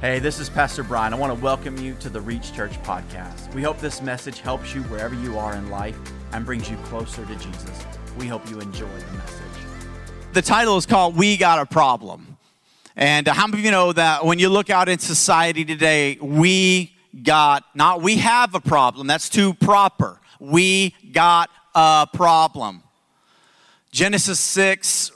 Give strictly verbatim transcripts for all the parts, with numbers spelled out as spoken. Hey, this is Pastor Bryan. I want to welcome you to the Reach Church podcast. We hope this message helps you wherever you are in life and brings you closer to Jesus. We hope you enjoy the message. The title is called, We Got a Problem. And how many of you know that when you look out in society today, we got, not we have a problem, that's too proper. We got a problem. Genesis six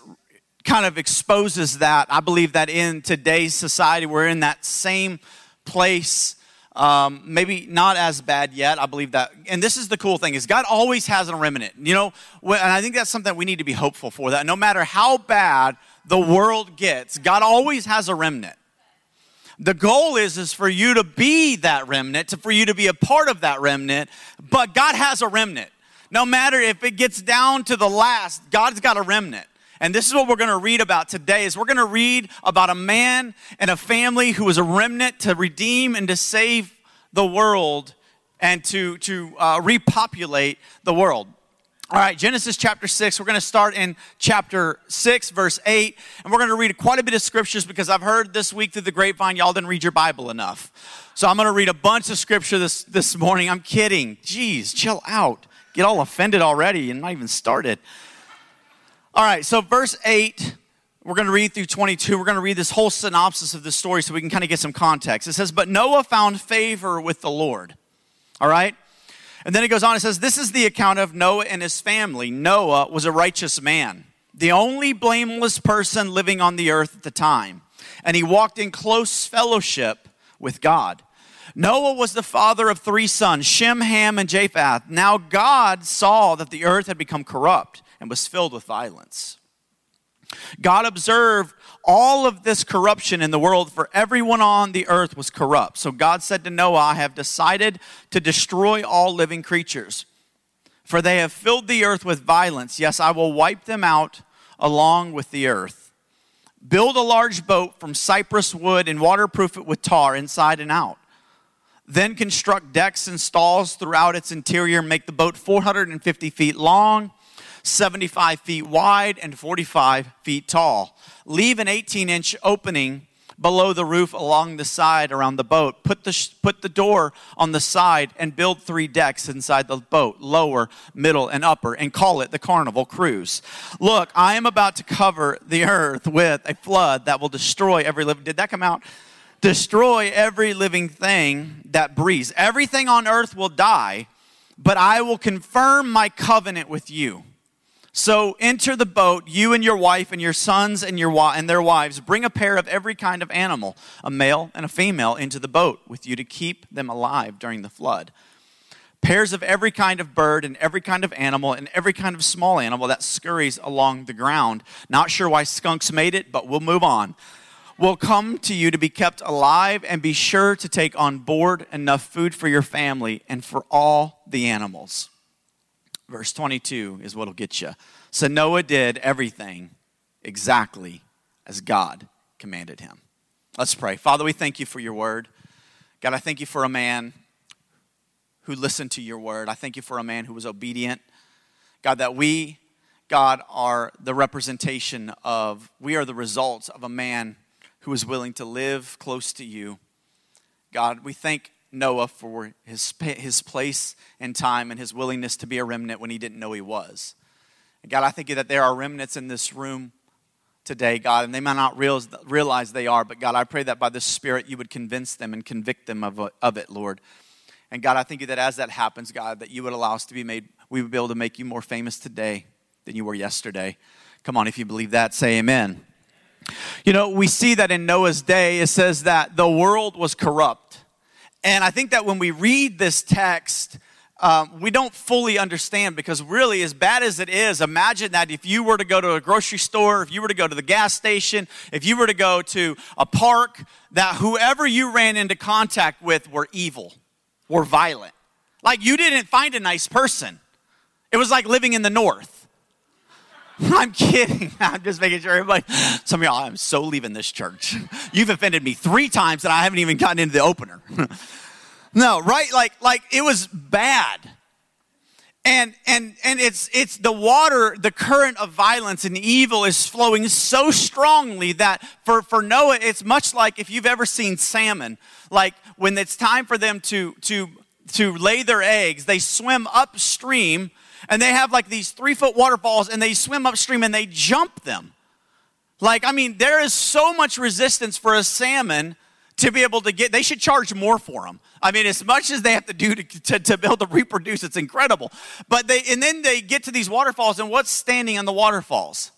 kind of exposes that. I believe that in today's society, we're in that same place. Um, maybe not as bad yet. I believe that. And this is the cool thing is God always has a remnant, you know, and I think that's something we need to be hopeful for, that no matter how bad the world gets, God always has a remnant. The goal is, is for you to be that remnant, to, for you to be a part of that remnant, but God has a remnant. No matter if it gets down to the last, God's got a remnant. And this is what we're going to read about today is we're going to read about a man and a family who was a remnant to redeem and to save the world and to, to uh, repopulate the world. All right, Genesis chapter six, we're going to start in chapter six, verse eight, and we're going to read quite a bit of scriptures because I've heard this week through the grapevine, y'all didn't read your Bible enough. So I'm going to read a bunch of scripture this, this morning. I'm kidding. Jeez, chill out. Get all offended already and not even started. All right, so verse eight, we're going to read through twenty-two. We're going to read this whole synopsis of the story so we can kind of get some context. It says, but Noah found favor with the Lord. All right? And then it goes on. It says, this is the account of Noah and his family. Noah was a righteous man, the only blameless person living on the earth at the time. And he walked in close fellowship with God. Noah was the father of three sons, Shem, Ham, and Japheth. Now God saw that the earth had become corrupt and was filled with violence. God observed all of this corruption in the world, for everyone on the earth was corrupt. So God said to Noah, I have decided to destroy all living creatures, for they have filled the earth with violence. Yes, I will wipe them out along with the earth. Build a large boat from cypress wood and waterproof it with tar inside and out. Then construct decks and stalls throughout its interior. Make the boat four hundred fifty feet long, seventy-five feet wide, and forty-five feet tall. Leave an eighteen inch opening below the roof along the side around the boat. Put the, put the door on the side and build three decks inside the boat, lower, middle, and upper, and call it the Carnival Cruise. Look, I am about to cover the earth with a flood that will destroy every living... Did that come out? Destroy every living thing that breathes. Everything on earth will die, but I will confirm my covenant with you. So enter the boat, you and your wife and your sons and your wi- and their wives. Bring a pair of every kind of animal, a male and a female, into the boat with you to keep them alive during the flood. Pairs of every kind of bird and every kind of animal and every kind of small animal that scurries along the ground. Not sure why skunks made it, but we'll move on. Will come to you to be kept alive, and be sure to take on board enough food for your family and for all the animals. Verse twenty-two is what'll get you. So Noah did everything exactly as God commanded him. Let's pray. Father, we thank you for your word. God, I thank you for a man who listened to your word. I thank you for a man who was obedient. God, that we, God, are the representation of, we are the results of a man who was willing to live close to you. God, we thank Noah for his his place and time and his willingness to be a remnant when he didn't know he was. And God, I thank you that there are remnants in this room today, God, and they might not realize, realize they are, but God, I pray that by the Spirit you would convince them and convict them of, of it, Lord. And God, I thank you that as that happens, God, that you would allow us to be made, we would be able to make you more famous today than you were yesterday. Come on, if you believe that, say amen. You know, we see that in Noah's day, it says that the world was corrupt. And I think that when we read this text, um, we don't fully understand, because really, as bad as it is, imagine that if you were to go to a grocery store, if you were to go to the gas station, if you were to go to a park, that whoever you ran into contact with were evil, were violent. Like you didn't find a nice person. It was like living in the North. I'm kidding. I'm just making sure everybody, some of y'all, I'm so leaving this church. You've offended me three times and I haven't even gotten into the opener. No, right? Like, like it was bad. And and and it's it's the water, the current of violence and evil is flowing so strongly that for, for Noah, it's much like if you've ever seen salmon. Like when it's time for them to to to lay their eggs, they swim upstream and they have like these three foot waterfalls and they swim upstream and they jump them. Like, I mean, there is so much resistance for a salmon to be able to get, they should charge more for them. I mean, as much as they have to do to, to, to be able to reproduce, it's incredible. But they, and then they get to these waterfalls, and what's standing on the waterfalls?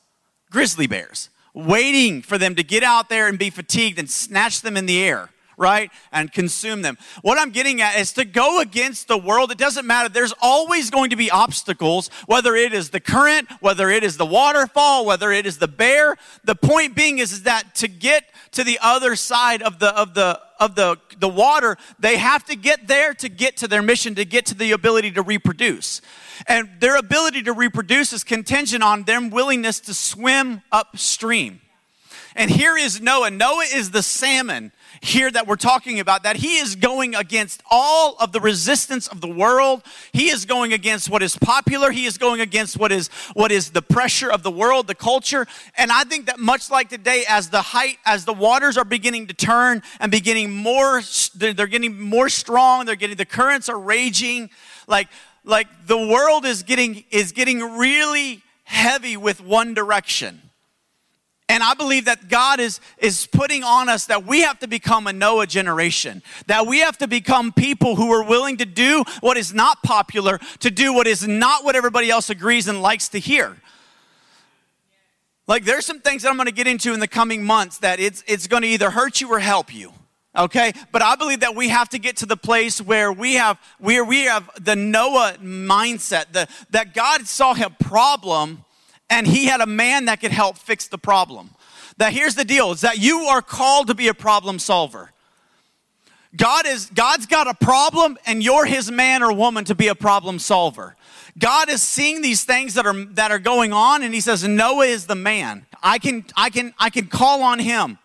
Grizzly bears, waiting for them to get out there and be fatigued and snatch them in the air, right? And consume them. What I'm getting at is to go against the world. It doesn't matter. There's always going to be obstacles, whether it is the current, whether it is the waterfall, whether it is the bear. The point being is, is that to get to the other side of the of the of the the water, they have to get there to get to their mission, to get to the ability to reproduce. And their ability to reproduce is contingent on their willingness to swim upstream. And here is Noah. Noah is the salmon here that we're talking about, that he is going against all of the resistance of the world. He is going against what is popular. He is going against what is what is the pressure of the world, the culture. And I think that much like today, as the height, as the waters are beginning to turn and beginning more, they're getting more strong. They're getting, the currents are raging. Like like the world is getting is getting really heavy with one direction. And I believe that God is, is putting on us that we have to become a Noah generation, that we have to become people who are willing to do what is not popular, to do what is not what everybody else agrees and likes to hear. Like there's some things that I'm going to get into in the coming months that it's, it's going to either hurt you or help you. Okay, but I believe that we have to get to the place where we have where we have the Noah mindset, the, that God saw a problem and he had a man that could help fix the problem. That here's the deal, is that you are called to be a problem solver. God is, God's got a problem, and you're his man or woman to be a problem solver. God is seeing these things that are that are going on, and he says, Noah is the man. I can, I can, I can call on him.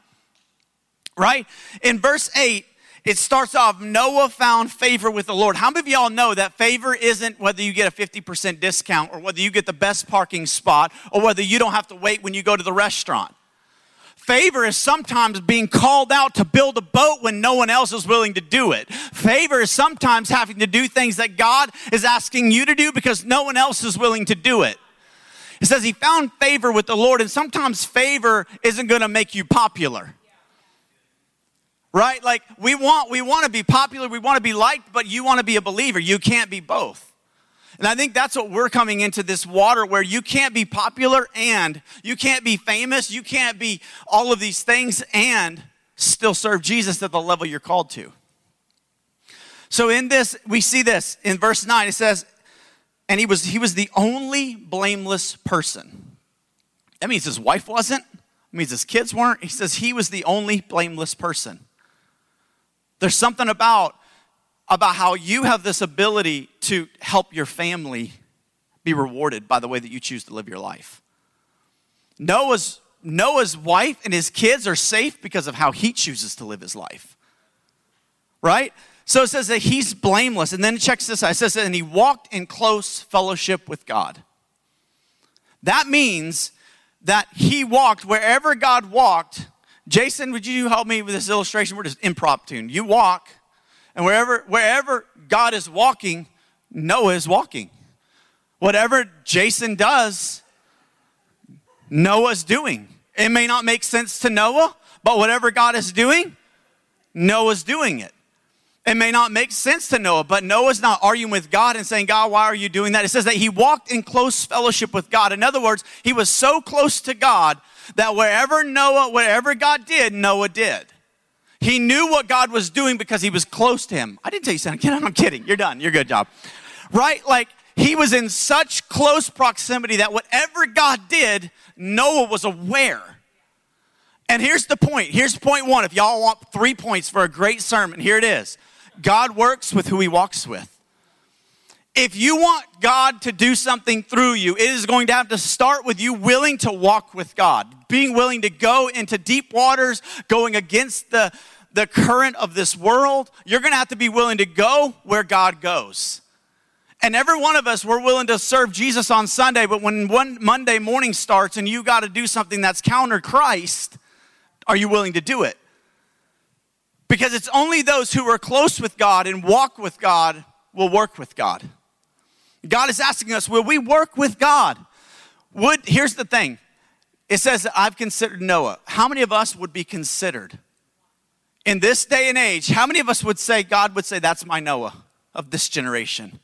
Right? In verse eight, it starts off, Noah found favor with the Lord. How many of y'all know that favor isn't whether you get a fifty percent discount or whether you get the best parking spot or whether you don't have to wait when you go to the restaurant? Favor is sometimes being called out to build a boat when no one else is willing to do it. Favor is sometimes having to do things that God is asking you to do because no one else is willing to do it. It says he found favor with the Lord, and sometimes favor isn't going to make you popular. Right? Like we want we want to be popular, we want to be liked, but you want to be a believer. You can't be both. And I think that's what we're coming into this water where you can't be popular and you can't be famous, you can't be all of these things and still serve Jesus at the level you're called to. So in this, we see this in verse nine, it says, and he was he was the only blameless person. That means his wife wasn't, that means his kids weren't. He says he was the only blameless person. There's something about, about how you have this ability to help your family be rewarded by the way that you choose to live your life. Noah's, Noah's wife and his kids are safe because of how he chooses to live his life. Right? So it says that he's blameless. And then it checks this out. It says that and he walked in close fellowship with God. That means that he walked wherever God walked. Jason, would you help me with this illustration? We're just impromptu. You walk, and wherever wherever God is walking, Noah is walking. Whatever Jason does, Noah's doing. It may not make sense to Noah, but whatever God is doing, Noah's doing it. It may not make sense to Noah, but Noah's not arguing with God and saying, God, why are you doing that? It says that he walked in close fellowship with God. In other words, he was so close to God that wherever Noah, whatever God did, Noah did. He knew what God was doing because he was close to him. I didn't tell you something. I'm kidding. You're done. You're good job. Right? Like he was in such close proximity that whatever God did, Noah was aware. And here's the point. Here's point one. If y'all want three points for a great sermon, here it is. God works with who he walks with. If you want God to do something through you, it is going to have to start with you willing to walk with God, being willing to go into deep waters, going against the, the current of this world. You're going to have to be willing to go where God goes. And every one of us, we're willing to serve Jesus on Sunday, but when one Monday morning starts and you got to do something that's counter Christ, are you willing to do it? Because it's only those who are close with God and walk with God will work with God. God is asking us, will we work with God? Would, here's the thing. It says, I've considered Noah. How many of us would be considered? In this day and age, how many of us would say, God would say, that's my Noah of this generation?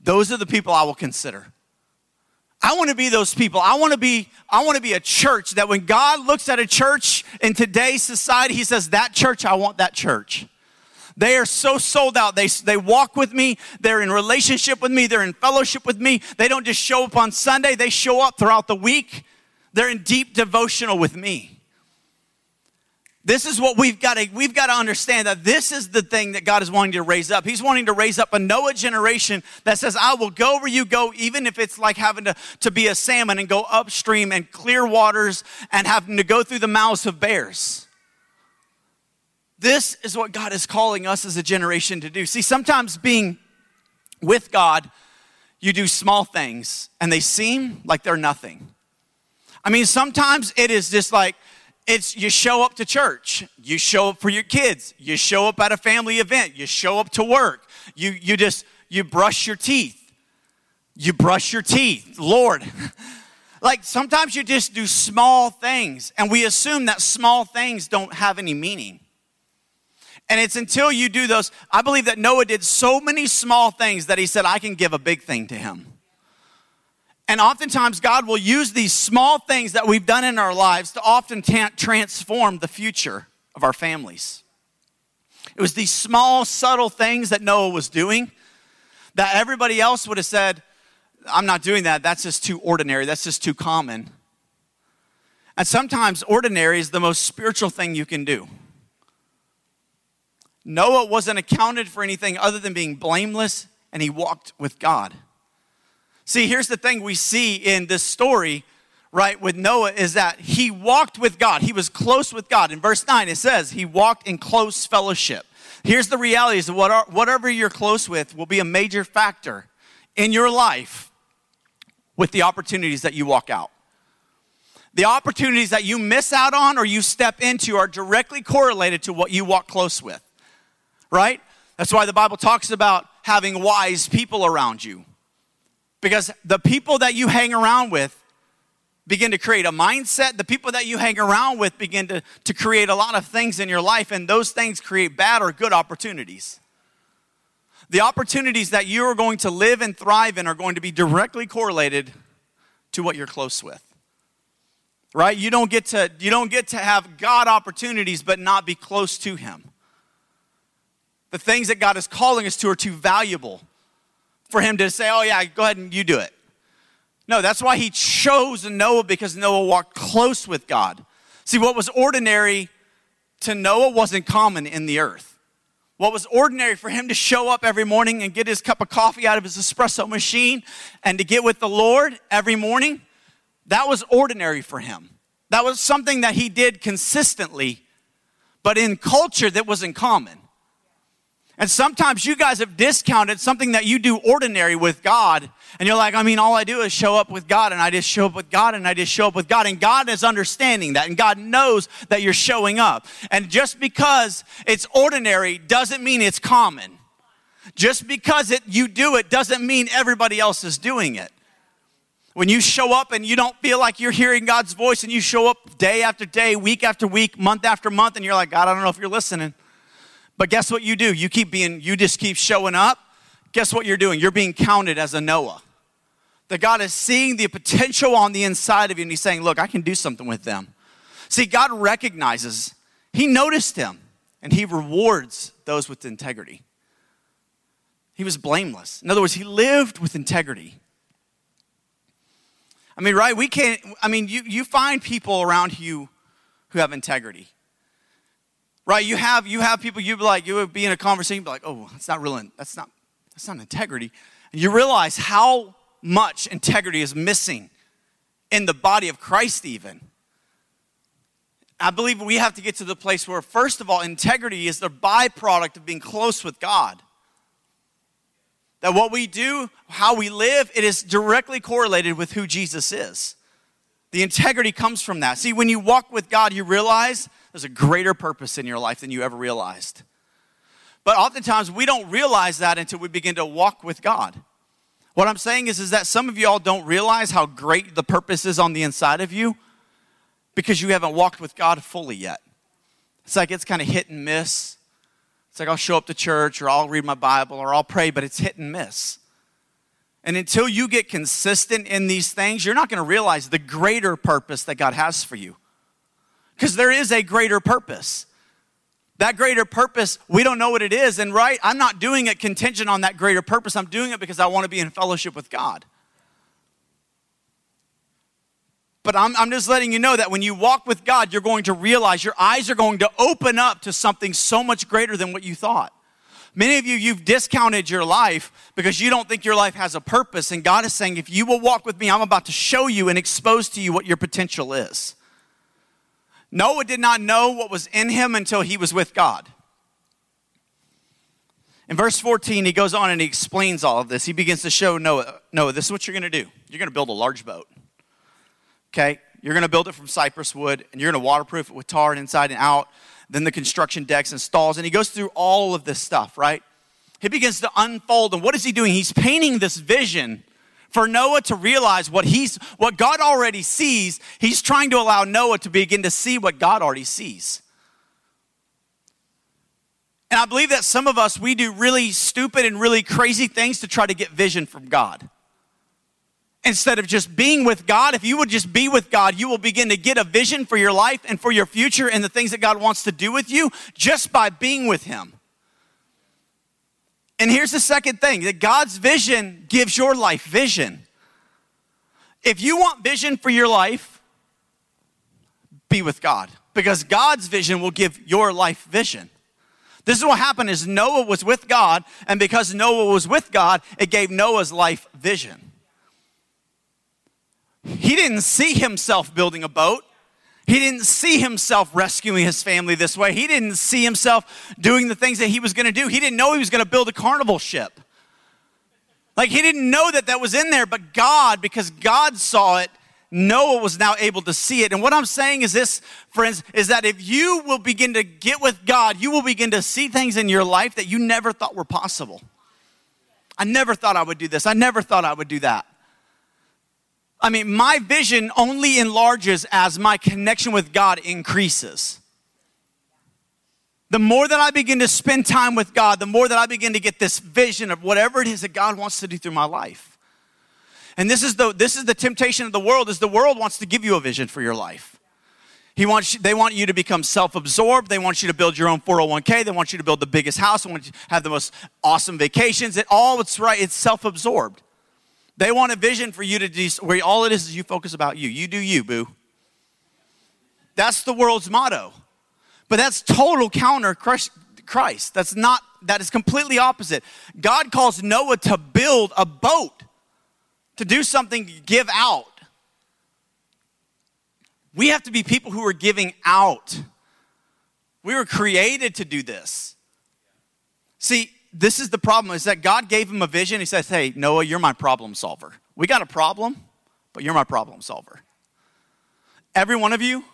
Those are the people I will consider. I want to be those people. I want to be, I want to be a church that when God looks at a church in today's society, he says, that church, I want that church. They are so sold out. They, they walk with me. They're in relationship with me. They're in fellowship with me. They don't just show up on Sunday. They show up throughout the week. They're in deep devotional with me. This is what we've got to, we've got to understand, that this is the thing that God is wanting to raise up. He's wanting to raise up a Noah generation that says, I will go where you go, even if it's like having to, to be a salmon and go upstream and clear waters and having to go through the mouths of bears. This is what God is calling us as a generation to do. See, sometimes being with God, you do small things and they seem like they're nothing. I mean, sometimes it is just like, It's you show up to church, you show up for your kids, you show up at a family event, you show up to work, you you just, you brush your teeth. You brush your teeth, Lord. Like sometimes you just do small things and we assume that small things don't have any meaning. And it's until you do those, I believe that Noah did so many small things that he said, I can give a big thing to him. And oftentimes God will use these small things that we've done in our lives to often t- transform the future of our families. It was these small, subtle things that Noah was doing that everybody else would have said, I'm not doing that. That's just too ordinary. That's just too common. And sometimes ordinary is the most spiritual thing you can do. Noah wasn't accounted for anything other than being blameless, and he walked with God. See, here's the thing we see in this story, right, with Noah is that he walked with God. He was close with God. In verse nine, it says he walked in close fellowship. Here's the realities of what are, whatever you're close with will be a major factor in your life with the opportunities that you walk out. The opportunities that you miss out on or you step into are directly correlated to what you walk close with, right? That's why the Bible talks about having wise people around you. Because the people that you hang around with begin to create a mindset. The people that you hang around with begin to, to create a lot of things in your life, and those things create bad or good opportunities. The opportunities that you are going to live and thrive in are going to be directly correlated to what you're close with. Right? You don't get to, you don't get to have God opportunities but not be close to him. The things that God is calling us to are too valuable for him to say, oh yeah, go ahead and you do it. No, that's why he chose Noah, because Noah walked close with God. See, what was ordinary to Noah wasn't common in the earth. What was ordinary for him to show up every morning and get his cup of coffee out of his espresso machine and to get with the Lord every morning, that was ordinary for him. That was something that he did consistently, but in culture that wasn't common. And sometimes you guys have discounted something that you do ordinary with God. And you're like, I mean, all I do is show up with God, and I just show up with God, and I just show up with God. And God is understanding that, and God knows that you're showing up. And just because it's ordinary doesn't mean it's common. Just because it, you do it doesn't mean everybody else is doing it. When you show up and you don't feel like you're hearing God's voice, and you show up day after day, week after week, month after month, and you're like, God, I don't know if you're listening. But guess what you do? You keep being, you just keep showing up. Guess what you're doing? You're being counted as a Noah. That God is seeing the potential on the inside of you, and he's saying, look, I can do something with them. See, God recognizes, he noticed him, and he rewards those with integrity. He was blameless. In other words, he lived with integrity. I mean, right? We can't, I mean, you, you find people around you who have integrity. Right, you have you have people you'd be like, you would be in a conversation, you'd be like, oh, that's not real, that's not that's not integrity. And you realize how much integrity is missing in the body of Christ even. I believe we have to get to the place where, first of all, integrity is the byproduct of being close with God. That what we do, how we live, it is directly correlated with who Jesus is. The integrity comes from that. See, when you walk with God, you realize there's a greater purpose in your life than you ever realized. But oftentimes, we don't realize that until we begin to walk with God. What I'm saying is, is that some of y'all don't realize how great the purpose is on the inside of you because you haven't walked with God fully yet. It's like it's kind of hit and miss. It's like I'll show up to church or I'll read my Bible or I'll pray, but it's hit and miss. And until you get consistent in these things, you're not going to realize the greater purpose that God has for you. Because there is a greater purpose. That greater purpose, we don't know what it is. And right, I'm not doing it contingent on that greater purpose. I'm doing it because I want to be in fellowship with God. But I'm, I'm just letting you know that when you walk with God, you're going to realize your eyes are going to open up to something so much greater than what you thought. Many of you, you've discounted your life because you don't think your life has a purpose. And God is saying, if you will walk with me, I'm about to show you and expose to you what your potential is. Noah did not know what was in him until he was with God. In verse fourteen, he goes on and he explains all of this. He begins to show Noah, Noah, this is what you're going to do. You're going to build a large boat. Okay, you're going to build it from cypress wood, and you're going to waterproof it with tar and inside and out, then the construction decks and stalls, and he goes through all of this stuff, right? He begins to unfold, and what is he doing? He's painting this vision for Noah to realize what he's, what God already sees. He's trying to allow Noah to begin to see what God already sees. And I believe that some of us, we do really stupid and really crazy things to try to get vision from God. Instead of just being with God, if you would just be with God, you will begin to get a vision for your life and for your future and the things that God wants to do with you just by being with him. And here's the second thing, that God's vision gives your life vision. If you want vision for your life, be with God, because God's vision will give your life vision. This is what happened is Noah was with God, and because Noah was with God, it gave Noah's life vision. He didn't see himself building a boat. He didn't see himself rescuing his family this way. He didn't see himself doing the things that he was going to do. He didn't know he was going to build a carnival ship. Like, he didn't know that that was in there, but God, because God saw it, Noah was now able to see it. And what I'm saying is this, friends, is that if you will begin to get with God, you will begin to see things in your life that you never thought were possible. I never thought I would do this. I never thought I would do that. I mean, my vision only enlarges as my connection with God increases. The more that I begin to spend time with God, the more that I begin to get this vision of whatever it is that God wants to do through my life. And this is the this is the temptation of the world, is the world wants to give you a vision for your life. He wants you, they want you to become self-absorbed. They want you to build your own four oh one k. They want you to build the biggest house. They want you to have the most awesome vacations. It all it's right, it's self-absorbed. They want a vision for you to do, where all it is is you focus about you. You do you, boo. That's the world's motto. But that's total counter Christ. That's not, that is completely opposite. God calls Noah to build a boat, to do something, give out. We have to be people who are giving out. We were created to do this. See, this is the problem, is that God gave him a vision. He says, hey, Noah, you're my problem solver. We got a problem, but you're my problem solver. Every one of you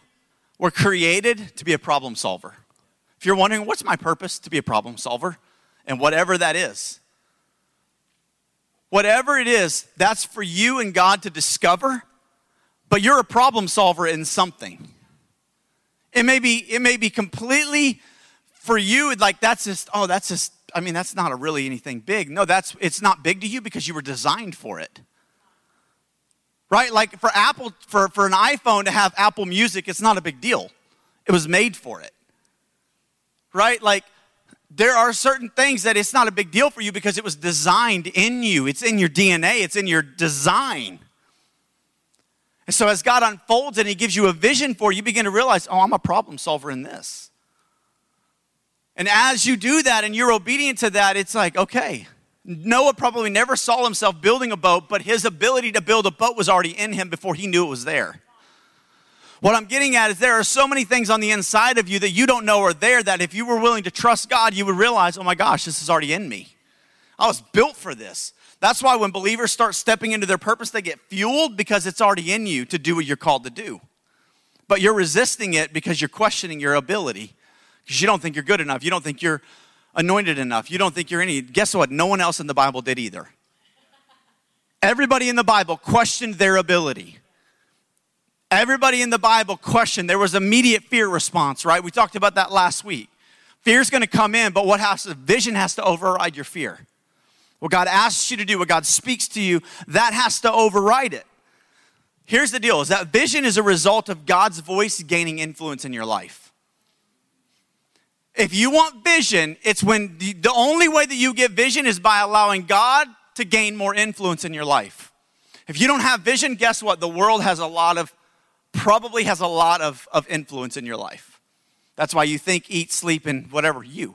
were created to be a problem solver. If you're wondering, what's my purpose? To be a problem solver, and whatever that is. Whatever it is, that's for you and God to discover, but you're a problem solver in something. It may be, it may be completely for you, like that's just, oh, that's just, I mean, that's not a really anything big. No, that's it's not big to you because you were designed for it. Right? Like for Apple, for, for an iPhone to have Apple Music, it's not a big deal. It was made for it. Right? Like there are certain things that it's not a big deal for you because it was designed in you. It's in your D N A. It's in your design. And so as God unfolds and he gives you a vision for it, you begin to realize, oh, I'm a problem solver in this. And as you do that and you're obedient to that, it's like, okay, Noah probably never saw himself building a boat, but his ability to build a boat was already in him before he knew it was there. What I'm getting at is there are so many things on the inside of you that you don't know are there, that if you were willing to trust God, you would realize, oh my gosh, this is already in me. I was built for this. That's why when believers start stepping into their purpose, they get fueled because it's already in you to do what you're called to do. But you're resisting it because you're questioning your ability because you don't think you're good enough. You don't think you're anointed enough. You don't think you're any. Guess what? No one else in the Bible did either. Everybody in the Bible questioned their ability. Everybody in the Bible questioned. There was immediate fear response, right? We talked about that last week. Fear's going to come in, but what has to, vision has to override your fear. What God asks you to do, what God speaks to you, that has to override it. Here's the deal, is that vision is a result of God's voice gaining influence in your life. If you want vision, it's when the, the only way that you get vision is by allowing God to gain more influence in your life. If you don't have vision, guess what? The world has a lot of, probably has a lot of, of influence in your life. That's why you think, eat, sleep, and whatever, you.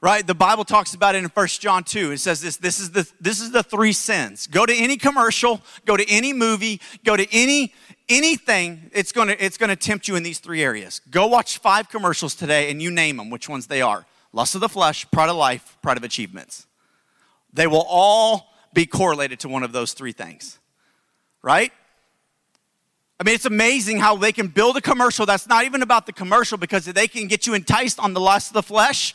Right? The Bible talks about it in First John two. It says this, this is the this is the three sins. Go to any commercial, go to any movie, go to any anything, it's going to it's going to tempt you in these three areas. Go watch five commercials today and you name them, which ones they are. Lust of the flesh, pride of life, pride of achievements. They will all be correlated to one of those three things. Right? I mean, it's amazing how they can build a commercial that's not even about the commercial because they can get you enticed on the lust of the flesh.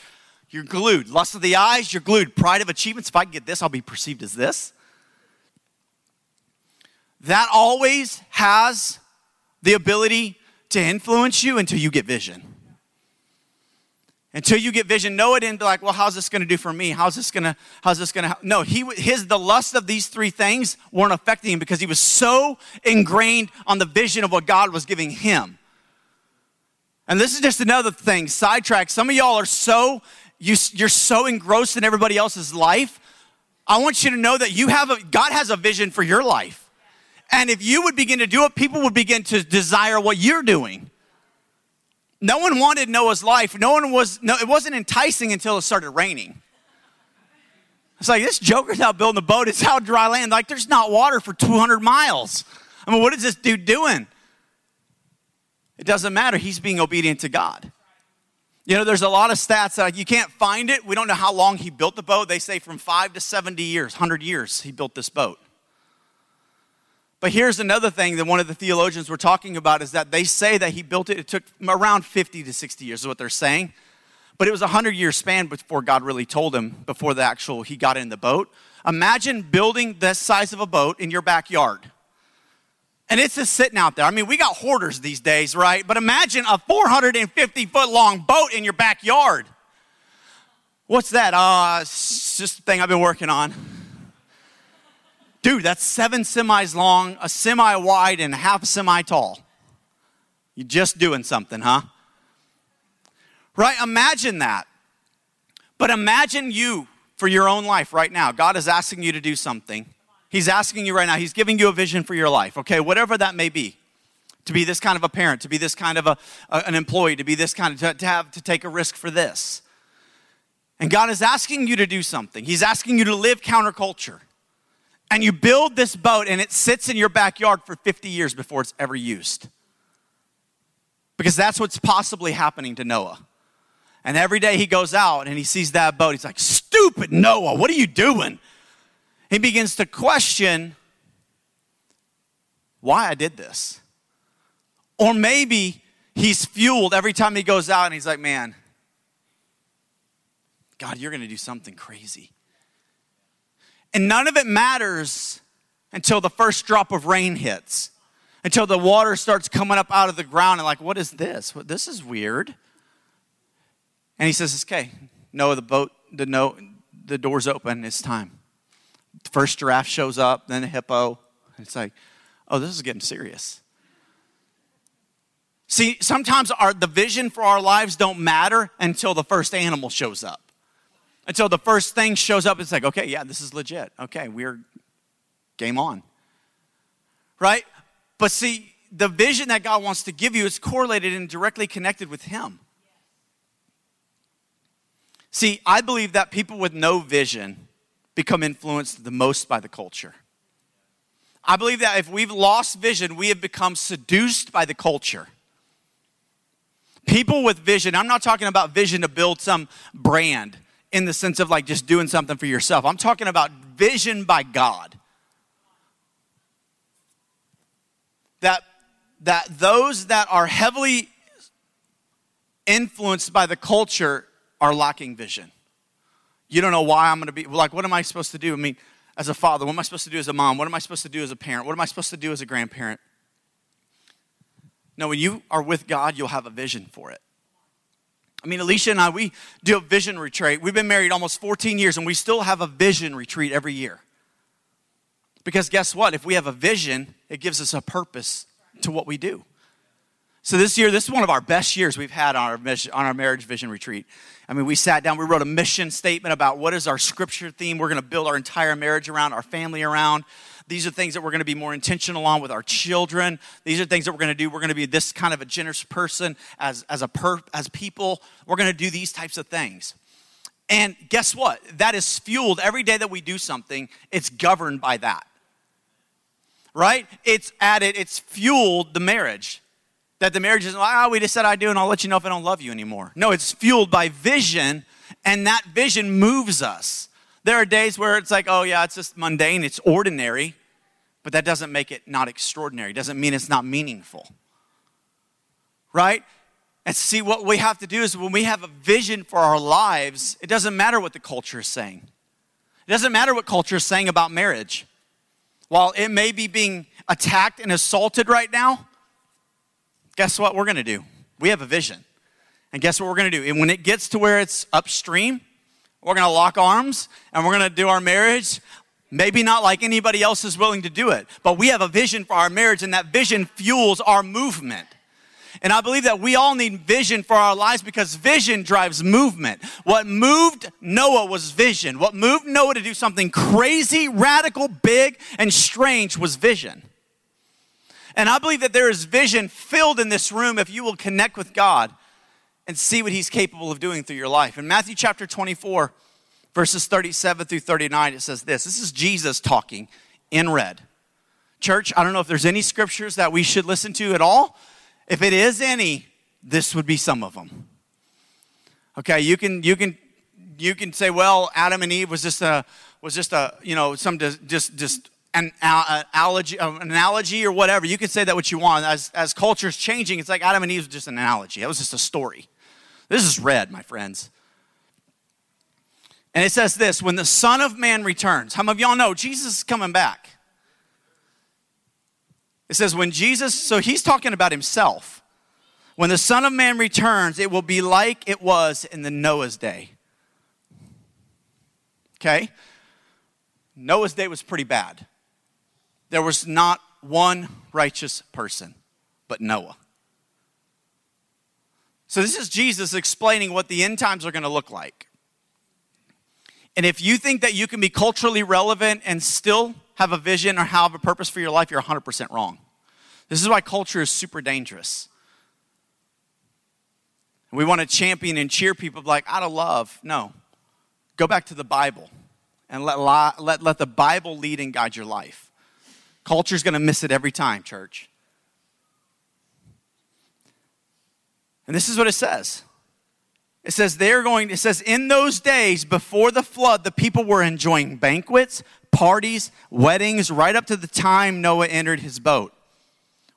You're glued. Lust of the eyes, you're glued. Pride of achievements, if I get this, I'll be perceived as this. That always has the ability to influence you until you get vision. Until you get vision, Noah didn't be like, well, how's this going to do for me? How's this going to, how's this going to, no, he, his, the lust of these three things weren't affecting him because he was so ingrained on the vision of what God was giving him. And this is just another thing, sidetrack. Some of y'all are so You, you're so engrossed in everybody else's life. I want you to know that you have a, God has a vision for your life. And if you would begin to do it, people would begin to desire what you're doing. No one wanted Noah's life. No one was, no, it wasn't enticing until it started raining. It's like, this joker's out building the boat. It's out dry land. Like, there's not water for two hundred miles. I mean, what is this dude doing? It doesn't matter. He's being obedient to God. You know, there's a lot of stats that you can't find it. We don't know how long he built the boat. They say from five to seventy years, one hundred years he built this boat. But here's another thing that one of the theologians we're talking about is that they say that he built it. It took around fifty to sixty years is what they're saying. But it was a hundred-year span before God really told him, before the actual he got in the boat. Imagine building this size of a boat in your backyard. And it's just sitting out there. I mean, we got hoarders these days, right? But imagine a four hundred fifty foot long boat in your backyard. What's that? Uh, it's just a thing I've been working on. Dude, that's seven semis long, a semi wide, and half a semi tall. You're just doing something, huh? Right? Imagine that. But imagine you for your own life right now. God is asking you to do something. He's asking you right now, he's giving you a vision for your life, okay? Whatever that may be, to be this kind of a parent, to be this kind of a, a, an employee, to be this kind of, to, to have, to take a risk for this. And God is asking you to do something. He's asking you to live counterculture. And you build this boat and it sits in your backyard for fifty years before it's ever used. Because that's what's possibly happening to Noah. And every day he goes out and he sees that boat. He's like, stupid Noah, what are you doing? He begins to question why I did this. Or maybe he's fueled every time he goes out and he's like, man, God, you're going to do something crazy. And none of it matters until the first drop of rain hits, until the water starts coming up out of the ground and like, what is this? Well, this is weird. And he says, okay, Noah, the boat, the, no, the door's open, it's time. The first giraffe shows up, then a hippo. It's like, oh, this is getting serious. See, sometimes our the vision for our lives don't matter until the first animal shows up. Until the first thing shows up, it's like, okay, yeah, this is legit. Okay, we're game on. Right? But see, the vision that God wants to give you is correlated and directly connected with him. See, I believe that people with no vision become influenced the most by the culture. I believe that if we've lost vision, we have become seduced by the culture. People with vision, I'm not talking about vision to build some brand. in the sense of like just doing something for yourself. I'm talking about vision by God. That, that those that are heavily influenced by the culture are lacking vision. You don't know why I'm going to be, like, what am I supposed to do? I mean, as a father, what am I supposed to do as a mom? What am I supposed to do as a parent? What am I supposed to do as a grandparent? No, when you are with God, you'll have a vision for it. I mean, Alicia and I, we do a vision retreat. We've been married almost fourteen years, and we still have a vision retreat every year. Because guess what? If we have a vision, it gives us a purpose to what we do. So this year, this is one of our best years we've had on our mission, on our marriage vision retreat. I mean, we sat down, we wrote a mission statement about what is our scripture theme we're going to build our entire marriage around, our family around. These are things that we're going to be more intentional on with our children. These are things that we're going to do. We're going to be this kind of a generous person as, as a per, as people. We're going to do these types of things. And guess what? That is fueled every day that we do something. It's governed by that, right? It's added, it's fueled the marriage. That the marriage isn't like, oh, we just said I do and I'll let you know if I don't love you anymore. No, it's fueled by vision, and that vision moves us. There are days where it's like, oh yeah, it's just mundane, it's ordinary, but that doesn't make it not extraordinary. It doesn't mean it's not meaningful, right? And see, what we have to do is when we have a vision for our lives, it doesn't matter what the culture is saying. It doesn't matter what culture is saying about marriage. While it may be being attacked and assaulted right now, guess what we're going to do? We have a vision. And guess what we're going to do? And when it gets to where it's upstream, we're going to lock arms and we're going to do our marriage. Maybe not like anybody else is willing to do it, but we have a vision for our marriage, and that vision fuels our movement. And I believe that we all need vision for our lives because vision drives movement. What moved Noah was vision. What moved Noah to do something crazy, radical, big, and strange was vision. And I believe that there is vision filled in this room if you will connect with God and see what he's capable of doing through your life. In Matthew chapter twenty-four, verses thirty-seven through thirty-nine, it says this. This is Jesus talking in red. Church, I don't know if there's any scriptures that we should listen to at all. If it is any, this would be some of them. Okay, you can you can you can say, well, Adam and Eve was just a was just a you know some just just. just An analogy, an analogy or whatever. You can say that what you want. As, as culture's changing, it's like Adam and Eve was just an analogy. That was just a story. This is red, my friends. And it says this, when the Son of Man returns. How many of y'all know Jesus is coming back? It says when Jesus, so he's talking about himself. When the Son of Man returns, it will be like it was in the Noah's day. Okay? Noah's day was pretty bad. There was not one righteous person but Noah. So this is Jesus explaining what the end times are going to look like. And if you think that you can be culturally relevant and still have a vision or have a purpose for your life, you're one hundred percent wrong. This is why culture is super dangerous. We want to champion and cheer people like, out of love. No. Go back to the Bible and let, let, let the Bible lead and guide your life. Culture's going to miss it every time, church. And this is what it says. It says they're going, it says in those days before the flood, the people were enjoying banquets, parties, weddings, right up to the time Noah entered his boat.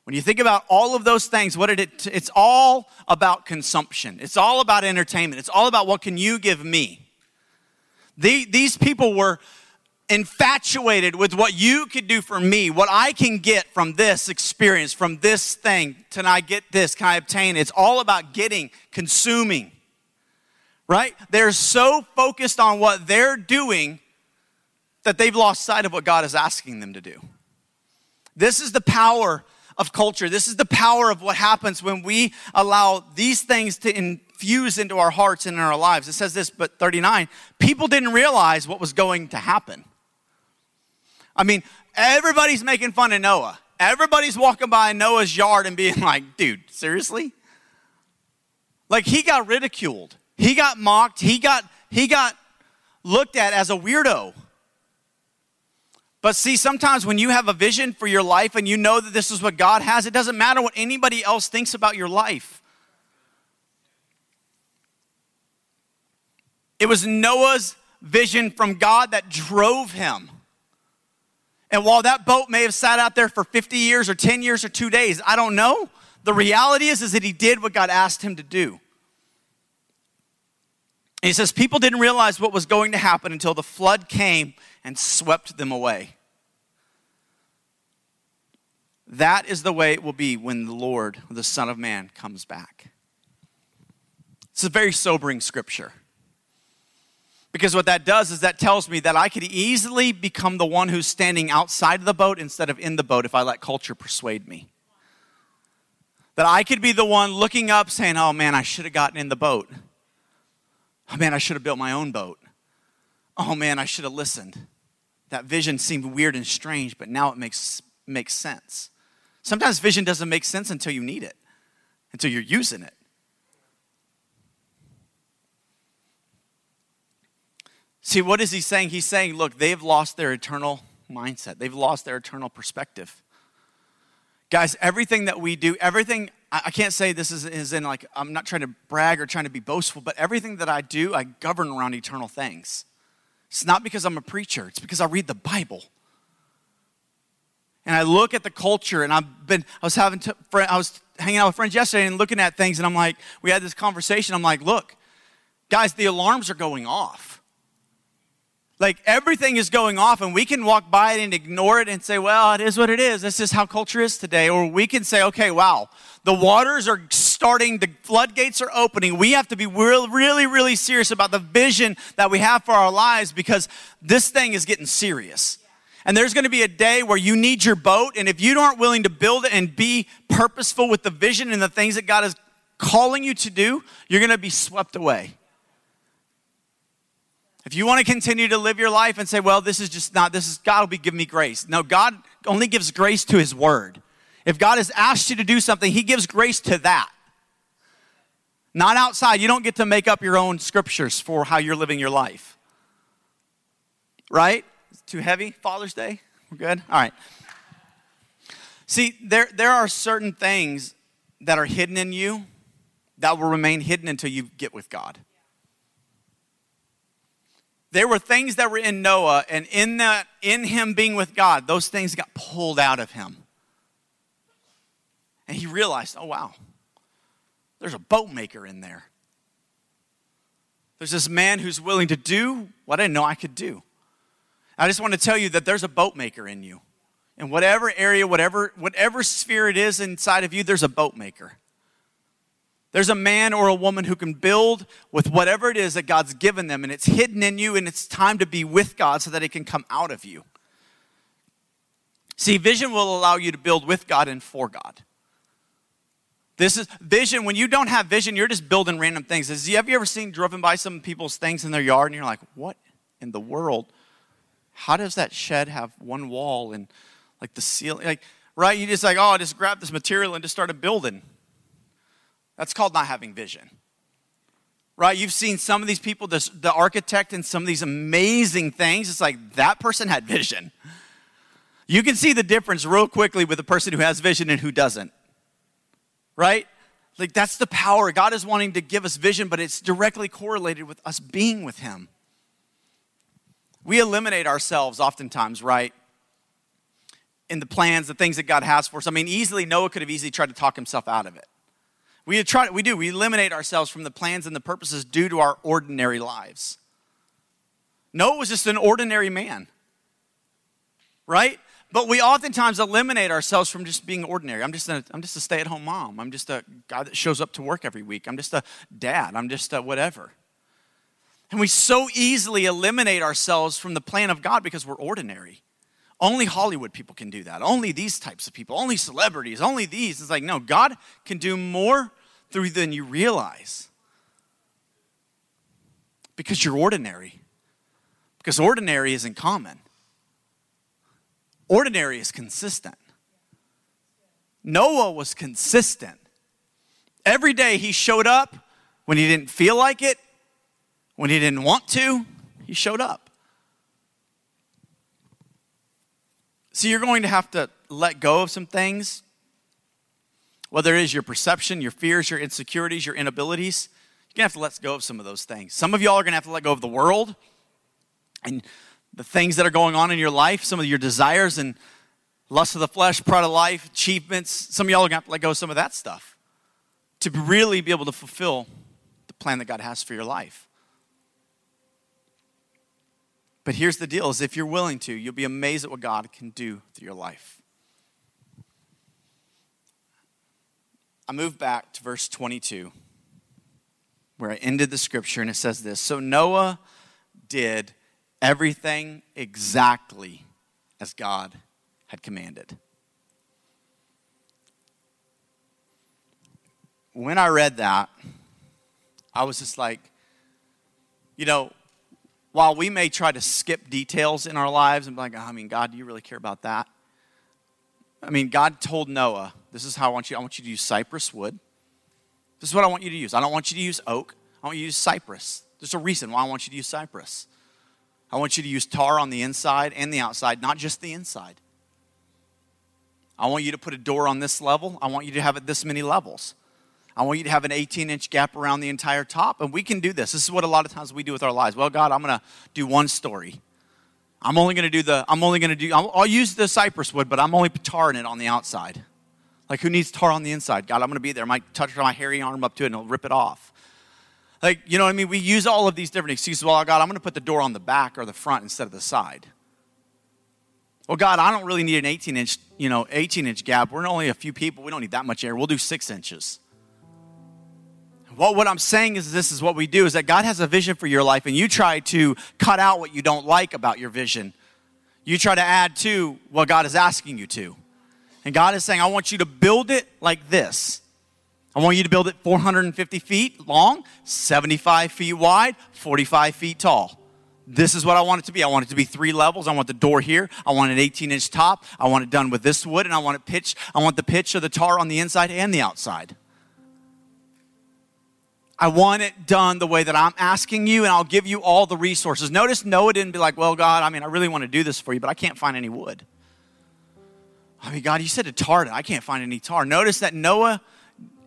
When you think about all of those things, what did it, it's all about consumption. It's all about entertainment. It's all about what can you give me? The, these people were infatuated with what you could do for me, what I can get from this experience, from this thing. Can I get this? Can I obtain? It's all about getting, consuming, right? They're so focused on what they're doing that they've lost sight of what God is asking them to do. This is the power of culture. This is the power of what happens when we allow these things to infuse into our hearts and in our lives. It says this, but thirty-nine, people didn't realize what was going to happen. I mean, everybody's making fun of Noah. Everybody's walking by Noah's yard and being like, dude, seriously? Like, he got ridiculed. He got mocked. He got he got looked at as a weirdo. But see, sometimes when you have a vision for your life and you know that this is what God has, it doesn't matter what anybody else thinks about your life. It was Noah's vision from God that drove him. And while that boat may have sat out there for fifty years or ten years or two days, I don't know. The reality is, is that he did what God asked him to do. And he says, people didn't realize what was going to happen until the flood came and swept them away. That is the way it will be when the Lord, the Son of Man, comes back. It's a very sobering scripture. Because what that does is that tells me that I could easily become the one who's standing outside of the boat instead of in the boat if I let culture persuade me. That I could be the one looking up saying, oh man, I should have gotten in the boat. Oh man, I should have built my own boat. Oh man, I should have listened. That vision seemed weird and strange, but now it makes, makes sense. Sometimes vision doesn't make sense until you need it, until you're using it. See, what is he saying? He's saying, look, they've lost their eternal mindset. They've lost their eternal perspective. Guys, everything that we do, everything, I can't say this is, is in like, I'm not trying to brag or trying to be boastful, but everything that I do, I govern around eternal things. It's not because I'm a preacher. It's because I read the Bible. And I look at the culture, and I've been, I was having, to, I was hanging out with friends yesterday and looking at things, and I'm like, we had this conversation. I'm like, look, guys, the alarms are going off. Like everything is going off, and we can walk by it and ignore it and say, well, it is what it is. This is how culture is today. Or we can say, okay, wow, the waters are starting, the floodgates are opening. We have to be real, really, really serious about the vision that we have for our lives because this thing is getting serious. And there's going to be a day where you need your boat, and if you aren't willing to build it and be purposeful with the vision and the things that God is calling you to do, you're going to be swept away. If you want to continue to live your life and say, well, this is just not, this is, God will be giving me grace. No, God only gives grace to his word. If God has asked you to do something, he gives grace to that. Not outside. You don't get to make up your own scriptures for how you're living your life. Right? Is it too heavy? Father's Day? We're good? All right. See, there, there are certain things that are hidden in you that will remain hidden until you get with God. There were things that were in Noah, and in that, in him being with God, those things got pulled out of him. And he realized, oh, wow, there's a boat maker in there. There's this man who's willing to do what I didn't know I could do. I just want to tell you that there's a boat maker in you. In whatever area, whatever, whatever sphere it is inside of you, there's a boat maker. There's a man or a woman who can build with whatever it is that God's given them, and it's hidden in you, and it's time to be with God so that it can come out of you. See, vision will allow you to build with God and for God. This is vision. When you don't have vision, you're just building random things. Have you ever seen driven by some people's things in their yard, and you're like, what in the world? How does that shed have one wall and like the ceiling? Like, right? You just like, oh, I just grabbed this material and just started building. That's called not having vision, right? You've seen some of these people, this, the architect and some of these amazing things. It's like that person had vision. You can see the difference real quickly with the person who has vision and who doesn't, right? Like that's the power. God is wanting to give us vision, but it's directly correlated with us being with him. We eliminate ourselves oftentimes, right? In the plans, the things that God has for us. I mean, easily, Noah could have easily tried to talk himself out of it. We try. We do. We eliminate ourselves from the plans and the purposes due to our ordinary lives. Noah was just an ordinary man, right? But we oftentimes eliminate ourselves from just being ordinary. I'm just a, I'm just a stay-at-home mom. I'm just a guy that shows up to work every week. I'm just a dad. I'm just a whatever. And we so easily eliminate ourselves from the plan of God because we're ordinary. Only Hollywood people can do that. Only these types of people. Only celebrities. Only these. It's like, no, God can do more through than you realize. Because you're ordinary. Because ordinary isn't common. Ordinary is consistent. Noah was consistent. Every day he showed up when he didn't feel like it, when he didn't want to, he showed up. So you're going to have to let go of some things, whether it is your perception, your fears, your insecurities, your inabilities. You're going to have to let go of some of those things. Some of y'all are going to have to let go of the world and the things that are going on in your life, some of your desires and lust of the flesh, pride of life, achievements. Some of y'all are going to have to let go of some of that stuff to really be able to fulfill the plan that God has for your life. But here's the deal, is if you're willing to, you'll be amazed at what God can do through your life. I move back to verse twenty-two, where I ended the scripture, and it says this. So Noah did everything exactly as God had commanded. When I read that, I was just like, you know, while we may try to skip details in our lives and be like, oh, I mean, God, do you really care about that? I mean, God told Noah, this is how I want you, I want you to use cypress wood. This is what I want you to use. I don't want you to use oak. I want you to use cypress. There's a reason why I want you to use cypress. I want you to use tar on the inside and the outside, not just the inside. I want you to put a door on this level. I want you to have it this many levels. I want you to have an eighteen-inch gap around the entire top, and we can do this. This is what a lot of times we do with our lives. Well, God, I'm going to do one story. I'm only going to do the, I'm only going to do, I'll, I'll use the cypress wood, but I'm only tarring it on the outside. Like, who needs tar on the inside? God, I'm going to be there. I might touch my hairy arm up to it, and it'll rip it off. Like, you know what I mean? We use all of these different excuses. Well, God, I'm going to put the door on the back or the front instead of the side. Well, God, I don't really need an eighteen-inch, you know, eighteen-inch gap. We're only a few people. We don't need that much air. We'll do six inches. Well, what I'm saying is this is what we do, is that God has a vision for your life, and you try to cut out what you don't like about your vision. You try to add to what God is asking you to. And God is saying, I want you to build it like this. I want you to build it four hundred fifty feet long, seventy-five feet wide, forty-five feet tall. This is what I want it to be. I want it to be three levels. I want the door here. I want an eighteen-inch top. I want it done with this wood, and I want it pitched. I want the pitch of the tar on the inside and the outside. I want it done the way that I'm asking you, and I'll give you all the resources. Notice Noah didn't be like, well, God, I mean, I really want to do this for you, but I can't find any wood. I mean, God, you said to tar it. I can't find any tar. Notice that Noah,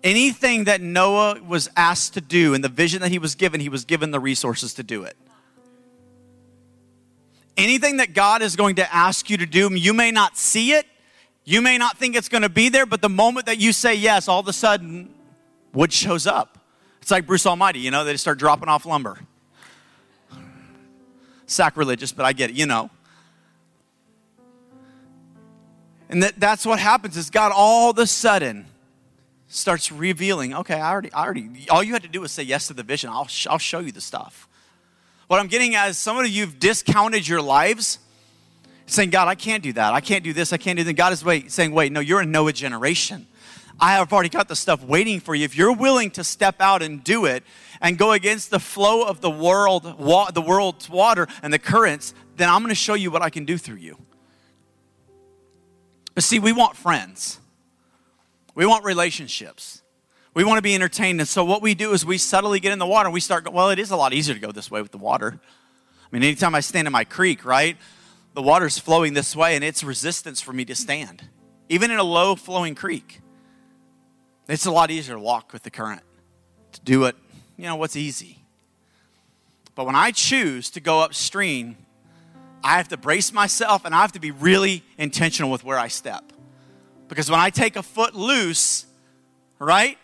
anything that Noah was asked to do and the vision that he was given, he was given the resources to do it. Anything that God is going to ask you to do, you may not see it. You may not think it's going to be there, but the moment that you say yes, all of a sudden, wood shows up. It's like Bruce Almighty, you know, they just start dropping off lumber. Sacrilegious, but I get it, you know. And that, that's what happens, is God all of a sudden starts revealing, okay, I already, I already, all you had to do was say yes to the vision. I'll, sh- I'll show you the stuff. What I'm getting at is some of you have discounted your lives, saying, God, I can't do that. I can't do this. I can't do that. God is wait, saying, wait, no, you're a Noah generation. I have already got the stuff waiting for you. If you're willing to step out and do it and go against the flow of the world, wa- the world's water and the currents, then I'm going to show you what I can do through you. But see, we want friends. We want relationships. We want to be entertained. And so what we do is we subtly get in the water and we start going, well, it is a lot easier to go this way with the water. I mean, anytime I stand in my creek, right, the water's flowing this way and it's resistance for me to stand. Even in a low flowing creek, it's a lot easier to walk with the current, to do it, you know, what's easy. But when I choose to go upstream, I have to brace myself and I have to be really intentional with where I step. Because when I take a foot loose, right,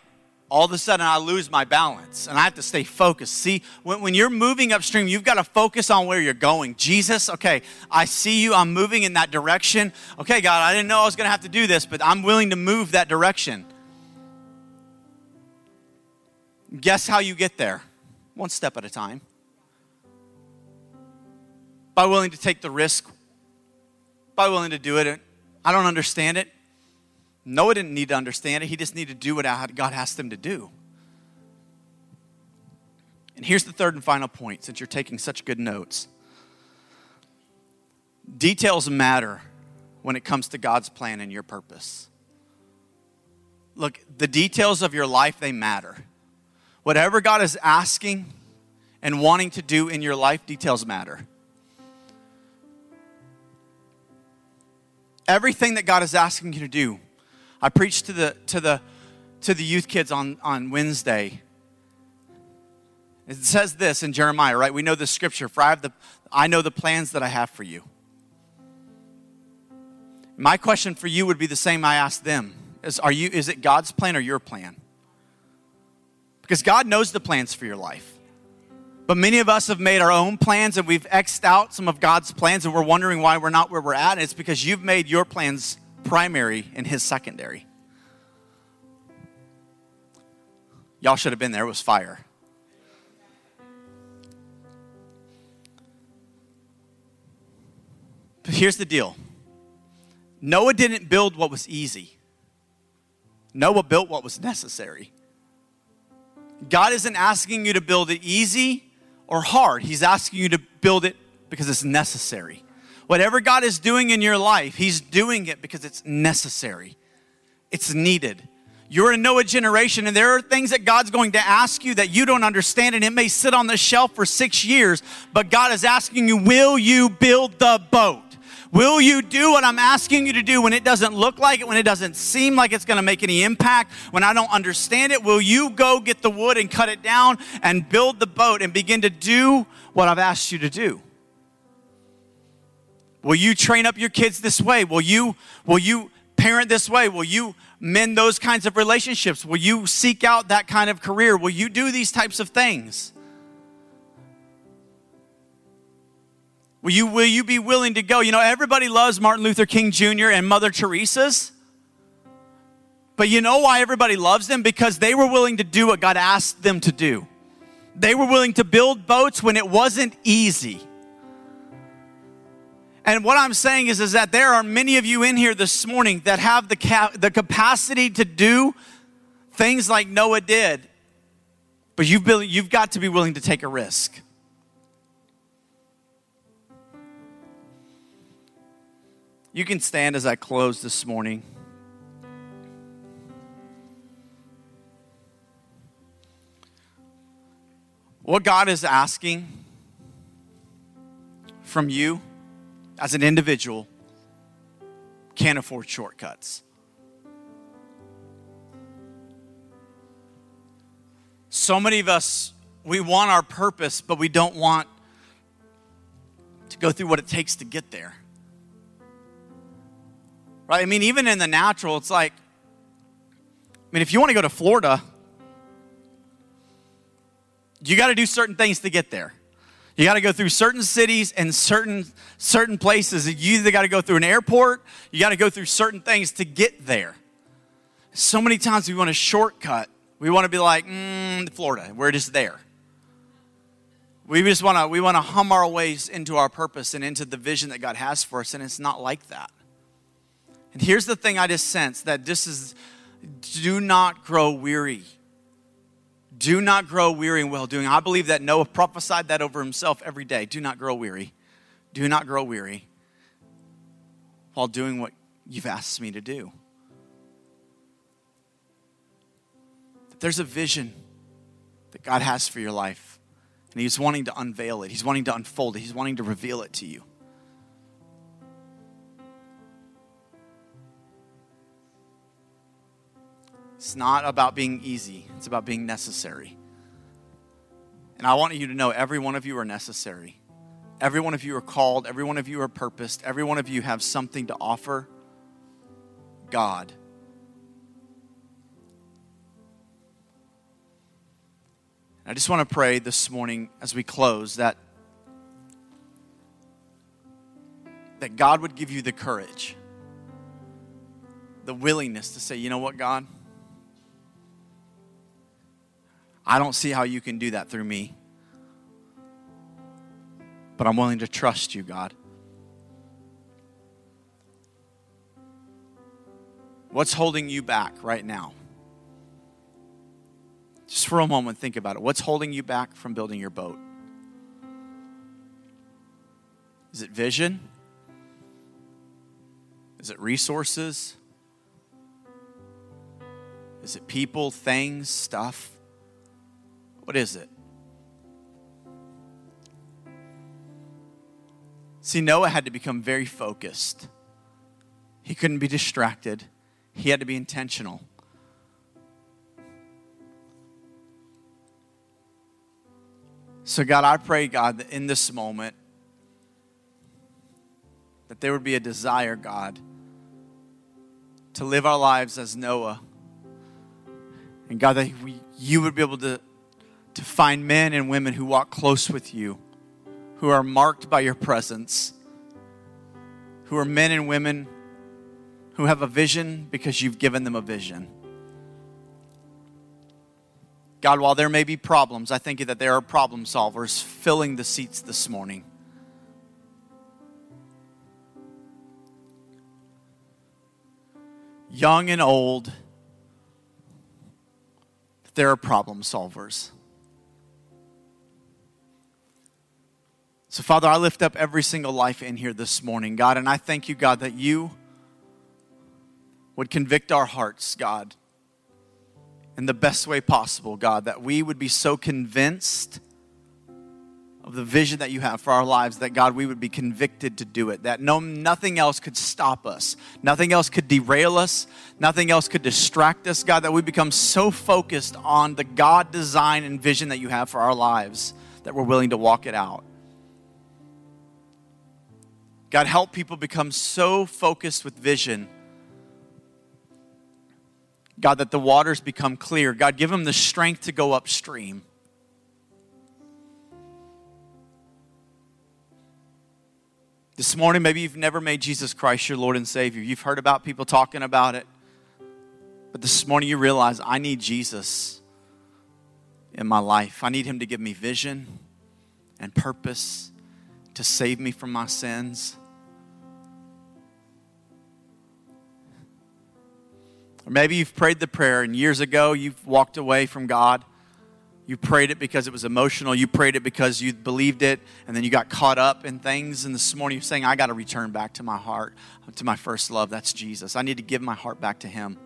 all of a sudden I lose my balance and I have to stay focused. See, when, when you're moving upstream, you've got to focus on where you're going. Jesus, okay, I see you. I'm moving in that direction. Okay, God, I didn't know I was going to have to do this, but I'm willing to move that direction. Guess how you get there? One step at a time. By willing to take the risk. By willing to do it. I don't understand it. Noah didn't need to understand it. He just needed to do what God asked him to do. And here's the third and final point, since you're taking such good notes. Details matter when it comes to God's plan and your purpose. Look, the details of your life, they matter. Whatever God is asking and wanting to do in your life, details matter. Everything that God is asking you to do. I preached to the to the to the youth kids on, on Wednesday. It says this in Jeremiah, right? We know the scripture. For I have the, I know the plans that I have for you. My question for you would be the same I asked them. Is, are you, is it God's plan or your plan? Because God knows the plans for your life. But many of us have made our own plans and we've X'd out some of God's plans and we're wondering why we're not where we're at. And it's because you've made your plans primary and his secondary. Y'all should have been there. It was fire. But here's the deal. Noah didn't build what was easy. Noah built what was necessary. God isn't asking you to build it easy or hard. He's asking you to build it because it's necessary. Whatever God is doing in your life, he's doing it because it's necessary. It's needed. You're a Noah generation, and there are things that God's going to ask you that you don't understand, and it may sit on the shelf for six years, but God is asking you, will you build the boat? Will you do what I'm asking you to do when it doesn't look like it, when it doesn't seem like it's going to make any impact, when I don't understand it? Will you go get the wood and cut it down and build the boat and begin to do what I've asked you to do? Will you train up your kids this way? Will you, will you parent this way? Will you mend those kinds of relationships? Will you seek out that kind of career? Will you do these types of things? Will you, will you be willing to go? You know, everybody loves Martin Luther King Junior and Mother Teresa's. But you know why everybody loves them? Because they were willing to do what God asked them to do. They were willing to build boats when it wasn't easy. And what I'm saying is, is that there are many of you in here this morning that have the, ca- the capacity to do things like Noah did. But you've, been, you've got to be willing to take a risk. You can stand as I close this morning. What God is asking from you as an individual can't afford shortcuts. So many of us, we want our purpose, but we don't want to go through what it takes to get there. Right? I mean, even in the natural, it's like, I mean, if you want to go to Florida, you got to do certain things to get there. You got to go through certain cities and certain certain places. You either got to go through an airport, you got to go through certain things to get there. So many times we want a shortcut. We want to be like, mm, Florida, we're just there. We just want to we want to hum our ways into our purpose and into the vision that God has for us, and it's not like that. And here's the thing I just sense, that this is, do not grow weary. Do not grow weary in well-doing. I believe that Noah prophesied that over himself every day. Do not grow weary. Do not grow weary while doing what you've asked me to do. There's a vision that God has for your life, and he's wanting to unveil it. He's wanting to unfold it. He's wanting to reveal it to you. It's not about being easy. It's about being necessary. And I want you to know every one of you are necessary. Every one of you are called. Every one of you are purposed. Every one of you have something to offer God. And I just want to pray this morning as we close that, that God would give you the courage, the willingness to say, you know what, God? I don't see how you can do that through me. But I'm willing to trust you, God. What's holding you back right now? Just for a moment, think about it. What's holding you back from building your boat? Is it vision? Is it resources? Is it people, things, stuff? What is it? See, Noah had to become very focused. He couldn't be distracted. He had to be intentional. So God, I pray, God, that in this moment, that there would be a desire, God, to live our lives as Noah. And God, that we, you would be able to, to find men and women who walk close with you, who are marked by your presence, who are men and women who have a vision because you've given them a vision. God, while there may be problems, I thank you that there are problem solvers filling the seats this morning. Young and old, there are problem solvers. So, Father, I lift up every single life in here this morning, God, and I thank you, God, that you would convict our hearts, God, in the best way possible, God, that we would be so convinced of the vision that you have for our lives that, God, we would be convicted to do it, that no, nothing else could stop us, nothing else could derail us, nothing else could distract us, God, that we become so focused on the God design and vision that you have for our lives that we're willing to walk it out. God, help people become so focused with vision, God, that the waters become clear. God, give them the strength to go upstream. This morning, maybe you've never made Jesus Christ your Lord and Savior. You've heard about people talking about it. But this morning you realize, I need Jesus in my life. I need him to give me vision and purpose to save me from my sins. Or maybe you've prayed the prayer and years ago you've walked away from God. You prayed it because it was emotional. You prayed it because you believed it, and then you got caught up in things. And this morning you're saying, I got to return back to my heart, to my first love. That's Jesus. I need to give my heart back to him.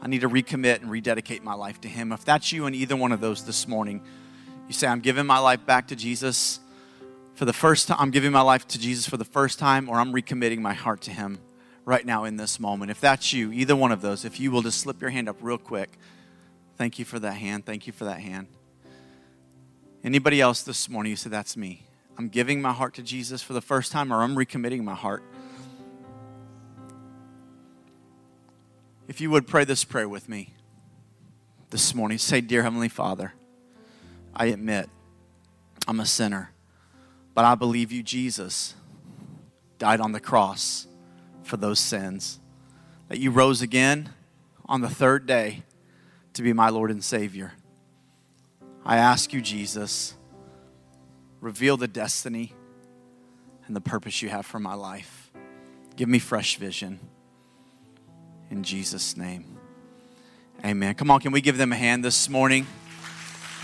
I need to recommit and rededicate my life to him. If that's you in either one of those this morning, you say, I'm giving my life back to Jesus for the first time. I'm giving my life to Jesus for the first time, or I'm recommitting my heart to him right now in this moment. If that's you, either one of those, if you will just slip your hand up real quick. Thank you for that hand. Thank you for that hand. Anybody else this morning, you say, that's me. I'm giving my heart to Jesus for the first time, or I'm recommitting my heart. If you would pray this prayer with me this morning, say, Dear Heavenly Father, I admit I'm a sinner, but I believe you, Jesus, died on the cross for those sins, that you rose again on the third day to be my Lord and Savior. I ask you, Jesus, reveal the destiny and the purpose you have for my life. Give me fresh vision. In Jesus' name, amen. Come on, can we give them a hand this morning?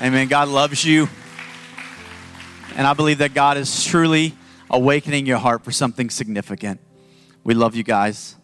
Amen. God loves you. And I believe that God is truly awakening your heart for something significant. We love you guys.